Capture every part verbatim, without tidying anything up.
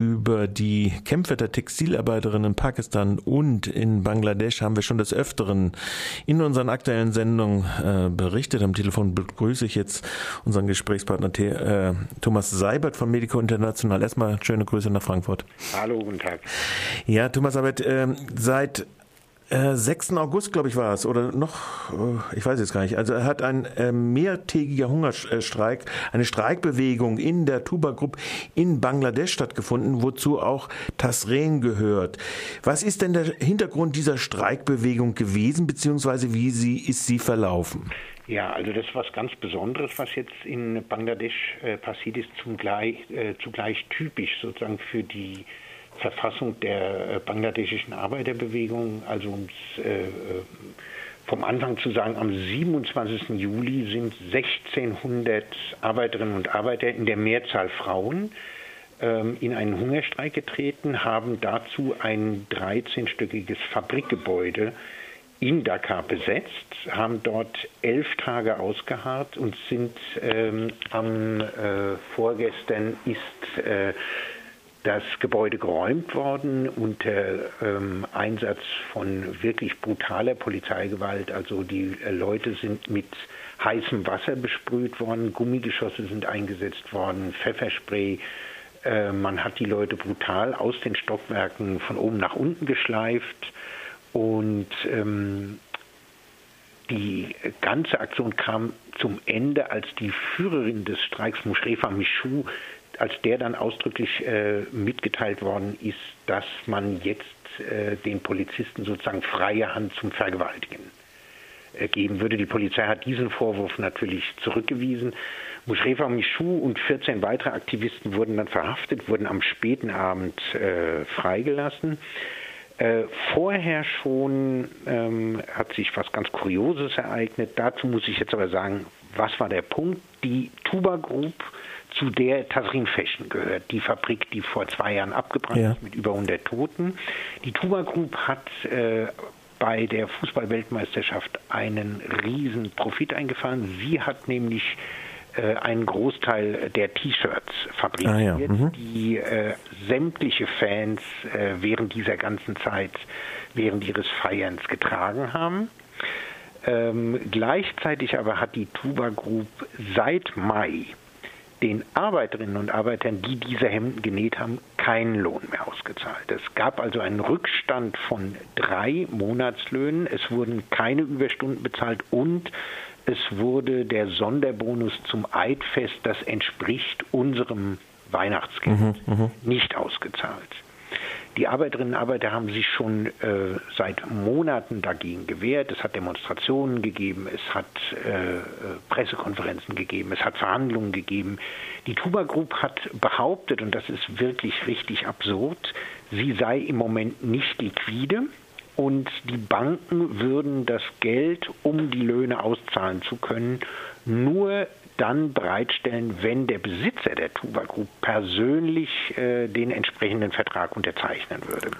Über die Kämpfe der Textilarbeiterinnen in Pakistan und in Bangladesch haben wir schon des Öfteren in unseren aktuellen Sendungen äh, berichtet. Am Telefon begrüße ich jetzt unseren Gesprächspartner T- äh, Thomas Seibert von Medico International. Erstmal schöne Grüße nach Frankfurt. Hallo, guten Tag. Ja, Thomas Seibert, äh, seit äh, sechsten August, glaube ich, war es, oder noch, äh, ich weiß jetzt gar nicht. Also er hat ein äh, mehrtägiger Hungerstreik, eine Streikbewegung in der Tuba Group in Bangladesch stattgefunden, wozu auch Tazreen gehört. Was ist denn der Hintergrund dieser Streikbewegung gewesen, beziehungsweise wie sie, ist sie verlaufen? Ja, also das ist was ganz Besonderes, was jetzt in Bangladesch äh, passiert ist, zum gleich, äh, zugleich typisch sozusagen für die Verfassung der bangladeschischen Arbeiterbewegung, also um es äh, vom Anfang zu sagen, am siebenundzwanzigsten Juli sind sechzehnhundert Arbeiterinnen und Arbeiter, in der Mehrzahl Frauen, ähm, in einen Hungerstreik getreten, haben dazu ein dreizehntögiges Fabrikgebäude in Dhaka besetzt, haben dort elf Tage ausgeharrt und sind ähm, am äh, vorgestern ist äh, das Gebäude geräumt worden unter ähm, Einsatz von wirklich brutaler Polizeigewalt. Also die äh, Leute sind mit heißem Wasser besprüht worden, Gummigeschosse sind eingesetzt worden, Pfefferspray. Äh, man hat die Leute brutal aus den Stockwerken von oben nach unten geschleift. Und ähm, die ganze Aktion kam zum Ende, als die Führerin des Streiks, Muschrefa Michoud, als der dann ausdrücklich äh, mitgeteilt worden ist, dass man jetzt äh, den Polizisten sozusagen freie Hand zum Vergewaltigen äh, geben würde. Die Polizei hat diesen Vorwurf natürlich zurückgewiesen. Mushrefa Michoud und vierzehn weitere Aktivisten wurden dann verhaftet, wurden am späten Abend äh, freigelassen. Äh, vorher schon ähm, hat sich was ganz Kurioses ereignet. Dazu muss ich jetzt aber sagen, was war der Punkt? Die Tuba Group, zu der Tazreen Fashion gehört, die Fabrik, die vor zwei Jahren abgebrannt ja. ist mit über hundert Toten. Die Tuba Group hat äh, bei der Fußball-Weltmeisterschaft einen riesen Profit eingefahren. Sie hat nämlich äh, einen Großteil der T-Shirts fabriziert, ah, ja. mhm. die äh, sämtliche Fans äh, während dieser ganzen Zeit, während ihres Feierns getragen haben. Ähm, gleichzeitig aber hat die Tuba Group seit Mai den Arbeiterinnen und Arbeitern, die diese Hemden genäht haben, keinen Lohn mehr ausgezahlt. Es gab also einen Rückstand von drei Monatslöhnen. Es wurden keine Überstunden bezahlt und es wurde der Sonderbonus zum Eidfest, das entspricht unserem Weihnachtsgeld, mhm, nicht ausgezahlt. Die Arbeiterinnen und Arbeiter haben sich schon äh, seit Monaten dagegen gewehrt. Es hat Demonstrationen gegeben, es hat äh, Pressekonferenzen gegeben, es hat Verhandlungen gegeben. Die Tuba Group hat behauptet, und das ist wirklich richtig absurd, sie sei im Moment nicht liquide und die Banken würden das Geld, um die Löhne auszahlen zu können, nur dann bereitstellen, wenn der Besitzer der Tuba Group persönlich äh, den entsprechenden Vertrag unterzeichnen würde.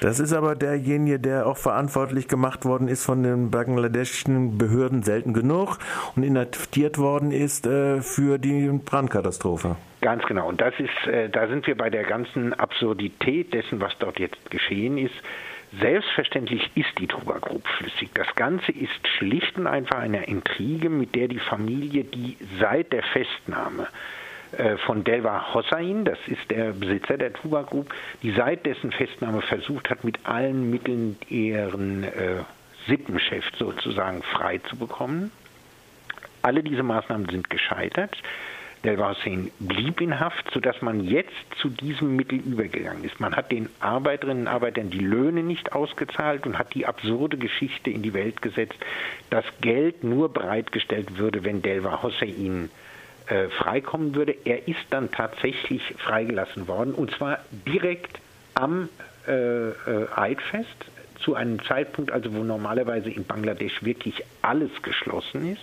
Das ist aber derjenige, der auch verantwortlich gemacht worden ist von den bangladeschischen Behörden, selten genug, und inhaftiert worden ist äh, für die Brandkatastrophe. Ganz genau. Und das ist, äh, da sind wir bei der ganzen Absurdität dessen, was dort jetzt geschehen ist. Selbstverständlich ist die Tuba Group flüssig. Das Ganze ist schlicht und einfach eine Intrige, mit der die Familie, die seit der Festnahme äh, von Delva Hossain, das ist der Besitzer der Tuba Group, die seit dessen Festnahme versucht hat, mit allen Mitteln ihren äh, Sippenchef sozusagen frei zu bekommen. Alle diese Maßnahmen sind gescheitert. Delva Hossain blieb in Haft, sodass man jetzt zu diesem Mittel übergegangen ist. Man hat den Arbeiterinnen und Arbeitern die Löhne nicht ausgezahlt und hat die absurde Geschichte in die Welt gesetzt, dass Geld nur bereitgestellt würde, wenn Delva Hossain äh, freikommen würde. Er ist dann tatsächlich freigelassen worden, und zwar direkt am äh, äh, Eidfest, zu einem Zeitpunkt, also wo normalerweise in Bangladesch wirklich alles geschlossen ist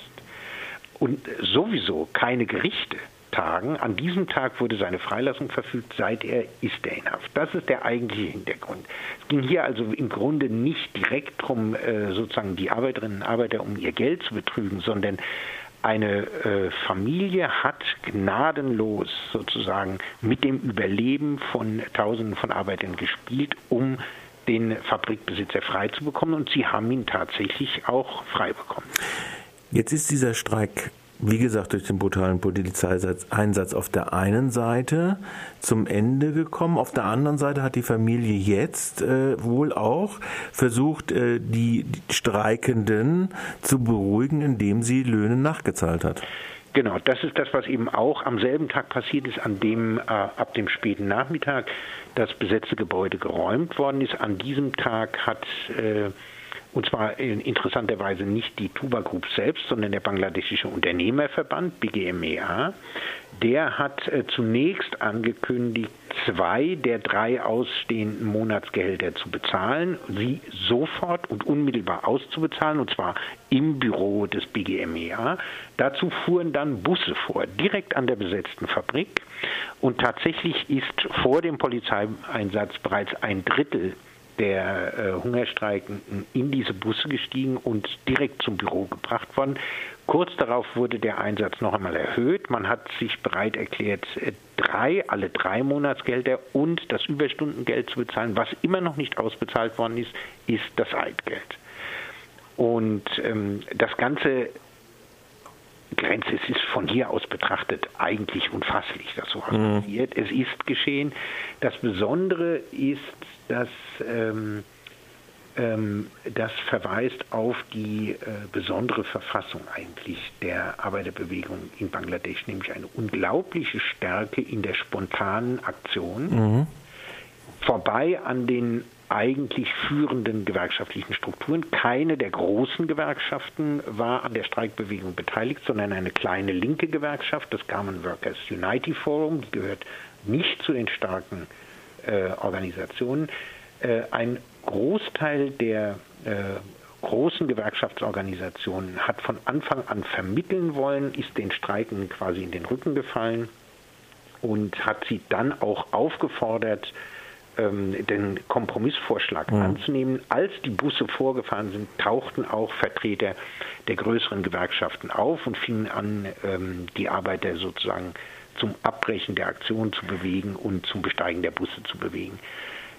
und sowieso keine Gerichte tagen. An diesem Tag wurde seine Freilassung verfügt, seit er ist er in Haft. Das ist der eigentliche Hintergrund. Es ging hier also im Grunde nicht direkt darum, sozusagen die Arbeiterinnen und Arbeiter um ihr Geld zu betrügen, sondern eine äh, Familie hat gnadenlos sozusagen mit dem Überleben von Tausenden von Arbeitern gespielt, um den Fabrikbesitzer frei zu bekommen, und sie haben ihn tatsächlich auch frei bekommen. Jetzt ist dieser Streik, wie gesagt, durch den brutalen Polizeieinsatz auf der einen Seite zum Ende gekommen. Auf der anderen Seite hat die Familie jetzt äh, wohl auch versucht, äh, die Streikenden zu beruhigen, indem sie Löhne nachgezahlt hat. Genau, das ist das, was eben auch am selben Tag passiert ist, an dem äh, ab dem späten Nachmittag das besetzte Gebäude geräumt worden ist. An diesem Tag hat, äh, und zwar in interessanterweise nicht die Tuba Group selbst, sondern der bangladeschische Unternehmerverband, B G M E A, der hat äh, zunächst angekündigt, zwei der drei ausstehenden Monatsgehälter zu bezahlen, sie sofort und unmittelbar auszubezahlen, und zwar im Büro des B G M E A. Dazu fuhren dann Busse vor, direkt an der besetzten Fabrik, und tatsächlich ist vor dem Polizeieinsatz bereits ein Drittel der äh, Hungerstreikenden in diese Busse gestiegen und direkt zum Büro gebracht worden. Kurz darauf wurde der Einsatz noch einmal erhöht. Man hat sich bereit erklärt, drei, alle drei Monatsgelder und das Überstundengeld zu bezahlen. Was immer noch nicht ausbezahlt worden ist, ist das Eidgeld. Und ähm, das Ganze grenzt, es ist von hier aus betrachtet eigentlich unfasslich, dass so mhm. passiert. Es ist geschehen. Das Besondere ist, dass ähm, ähm, das verweist auf die äh, besondere Verfassung eigentlich der Arbeiterbewegung in Bangladesch, nämlich eine unglaubliche Stärke in der spontanen Aktion, mhm. vorbei an den eigentlich führenden gewerkschaftlichen Strukturen. Keine der großen Gewerkschaften war an der Streikbewegung beteiligt, sondern eine kleine linke Gewerkschaft, das Common Workers Unity Forum, die gehört nicht zu den starken äh, Organisationen. Äh, ein Großteil der äh, großen Gewerkschaftsorganisationen hat von Anfang an vermitteln wollen, ist den Streiken quasi in den Rücken gefallen und hat sie dann auch aufgefordert, den Kompromissvorschlag mhm. anzunehmen. Als die Busse vorgefahren sind, tauchten auch Vertreter der größeren Gewerkschaften auf und fingen an, die Arbeiter sozusagen zum Abbrechen der Aktion zu bewegen und zum Besteigen der Busse zu bewegen.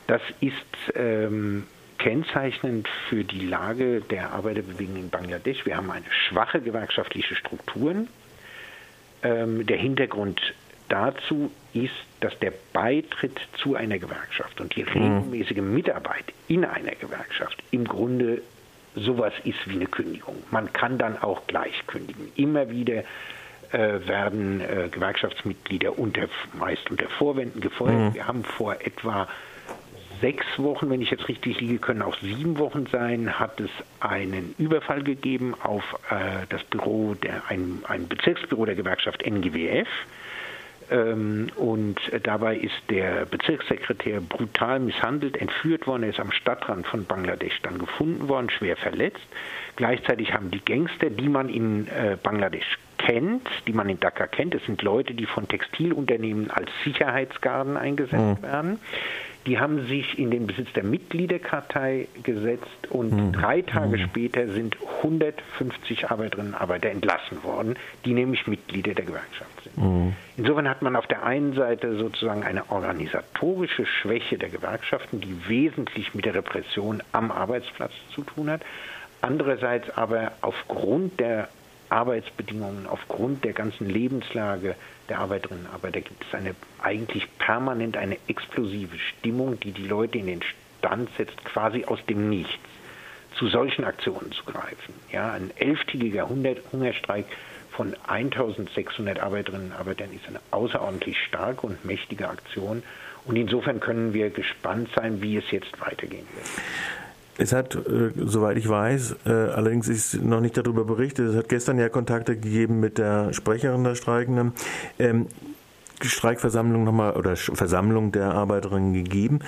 Das ist ähm, kennzeichnend für die Lage der Arbeiterbewegung in Bangladesch. Wir haben eine schwache gewerkschaftliche Strukturen. Ähm, der Hintergrund dazu ist, dass der Beitritt zu einer Gewerkschaft und die regelmäßige Mitarbeit in einer Gewerkschaft im Grunde sowas ist wie eine Kündigung. Man kann dann auch gleich kündigen. Immer wieder äh, werden äh, Gewerkschaftsmitglieder unter, meist unter Vorwänden gefeuert. Mhm. Wir haben vor etwa sechs Wochen, wenn ich jetzt richtig liege, können auch sieben Wochen sein, hat es einen Überfall gegeben auf äh, das Büro, der, ein, ein Bezirksbüro der Gewerkschaft N G W F. Und dabei ist der Bezirkssekretär brutal misshandelt, entführt worden. Er ist am Stadtrand von Bangladesch dann gefunden worden, schwer verletzt. Gleichzeitig haben die Gangster, die man in Bangladesch kennt, die man in Dhaka kennt, das sind Leute, die von Textilunternehmen als Sicherheitsgarden eingesetzt mhm. werden, die haben sich in den Besitz der Mitgliederkartei gesetzt und mhm. drei Tage mhm. später sind hundertfünfzig Arbeiterinnen und Arbeiter entlassen worden, die nämlich Mitglieder der Gewerkschaft sind. Mhm. Insofern hat man auf der einen Seite sozusagen eine organisatorische Schwäche der Gewerkschaften, die wesentlich mit der Repression am Arbeitsplatz zu tun hat. Andererseits aber aufgrund der Arbeitsbedingungen, aufgrund der ganzen Lebenslage der Arbeiterinnen und Arbeiter gibt es eine eigentlich permanent eine explosive Stimmung, die die Leute in den Stand setzt, quasi aus dem Nichts zu solchen Aktionen zu greifen. Ja, ein elftägiger Hungerstreik von eintausendsechshundert Arbeiterinnen und Arbeitern ist eine außerordentlich starke und mächtige Aktion, und insofern können wir gespannt sein, wie es jetzt weitergehen wird. Es hat, äh, soweit ich weiß, äh, allerdings ist noch nicht darüber berichtet, es hat gestern ja Kontakte gegeben mit der Sprecherin der Streikenden, ähm, Streikversammlung nochmal oder Versammlung der Arbeiterinnen gegeben,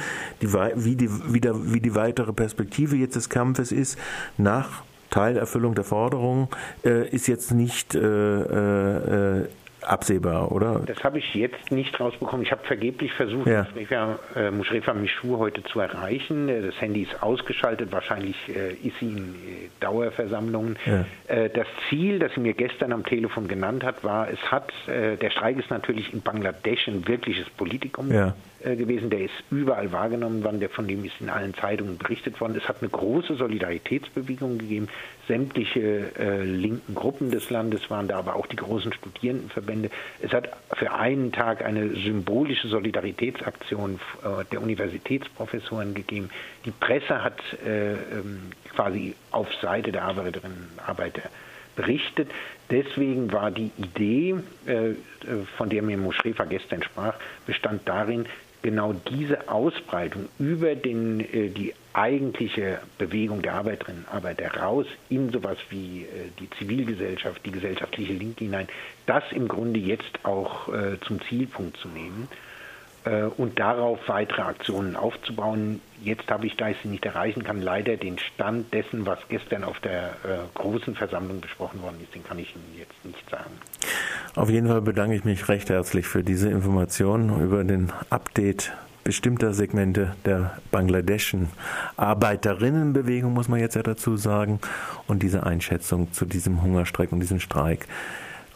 die, wie, die, wie, der, wie die weitere Perspektive jetzt des Kampfes ist, nach Teilerfüllung der Forderungen, äh, ist jetzt nicht äh, äh, absehbar, oder? Das habe ich jetzt nicht rausbekommen. Ich habe vergeblich versucht, ja. Muschrefa, äh, Muschrefa Michoud heute zu erreichen. Das Handy ist ausgeschaltet. Wahrscheinlich äh, ist sie in äh, Dauerversammlungen. Ja. Äh, das Ziel, das sie mir gestern am Telefon genannt hat, war, es hat, äh, der Streik ist natürlich in Bangladesch ein wirkliches Politikum ja. äh, gewesen. Der ist überall wahrgenommen worden. Der, von dem ist in allen Zeitungen berichtet worden. Es hat eine große Solidaritätsbewegung gegeben. Sämtliche äh, linken Gruppen des Landes waren da, aber auch die großen Studierendenverbände. Es hat für einen Tag eine symbolische Solidaritätsaktion äh, der Universitätsprofessoren gegeben. Die Presse hat äh, ähm, quasi auf Seite der Arbeiterinnen und Arbeiter berichtet. Deswegen war die Idee, äh, von der mir Muschrefa gestern sprach, bestand darin, genau diese Ausbreitung über den, äh, die eigentliche Bewegung der Arbeiterinnen und Arbeiter raus in sowas wie äh, die Zivilgesellschaft, die gesellschaftliche Linke hinein, das im Grunde jetzt auch äh, zum Zielpunkt zu nehmen äh, und darauf weitere Aktionen aufzubauen. Jetzt habe ich, da ich sie nicht erreichen kann, leider den Stand dessen, was gestern auf der äh, großen Versammlung besprochen worden ist, den kann ich Ihnen jetzt nicht sagen. Auf jeden Fall bedanke ich mich recht herzlich für diese Informationen über den Update bestimmter Segmente der bangladeschischen Arbeiterinnenbewegung, muss man jetzt ja dazu sagen, und diese Einschätzung zu diesem Hungerstreik und diesem Streik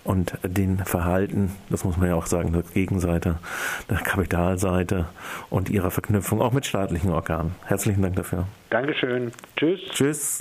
und den Verhalten, das muss man ja auch sagen, der Gegenseite, der Kapitalseite und ihrer Verknüpfung auch mit staatlichen Organen. Herzlichen Dank dafür. Dankeschön. Tschüss. Tschüss.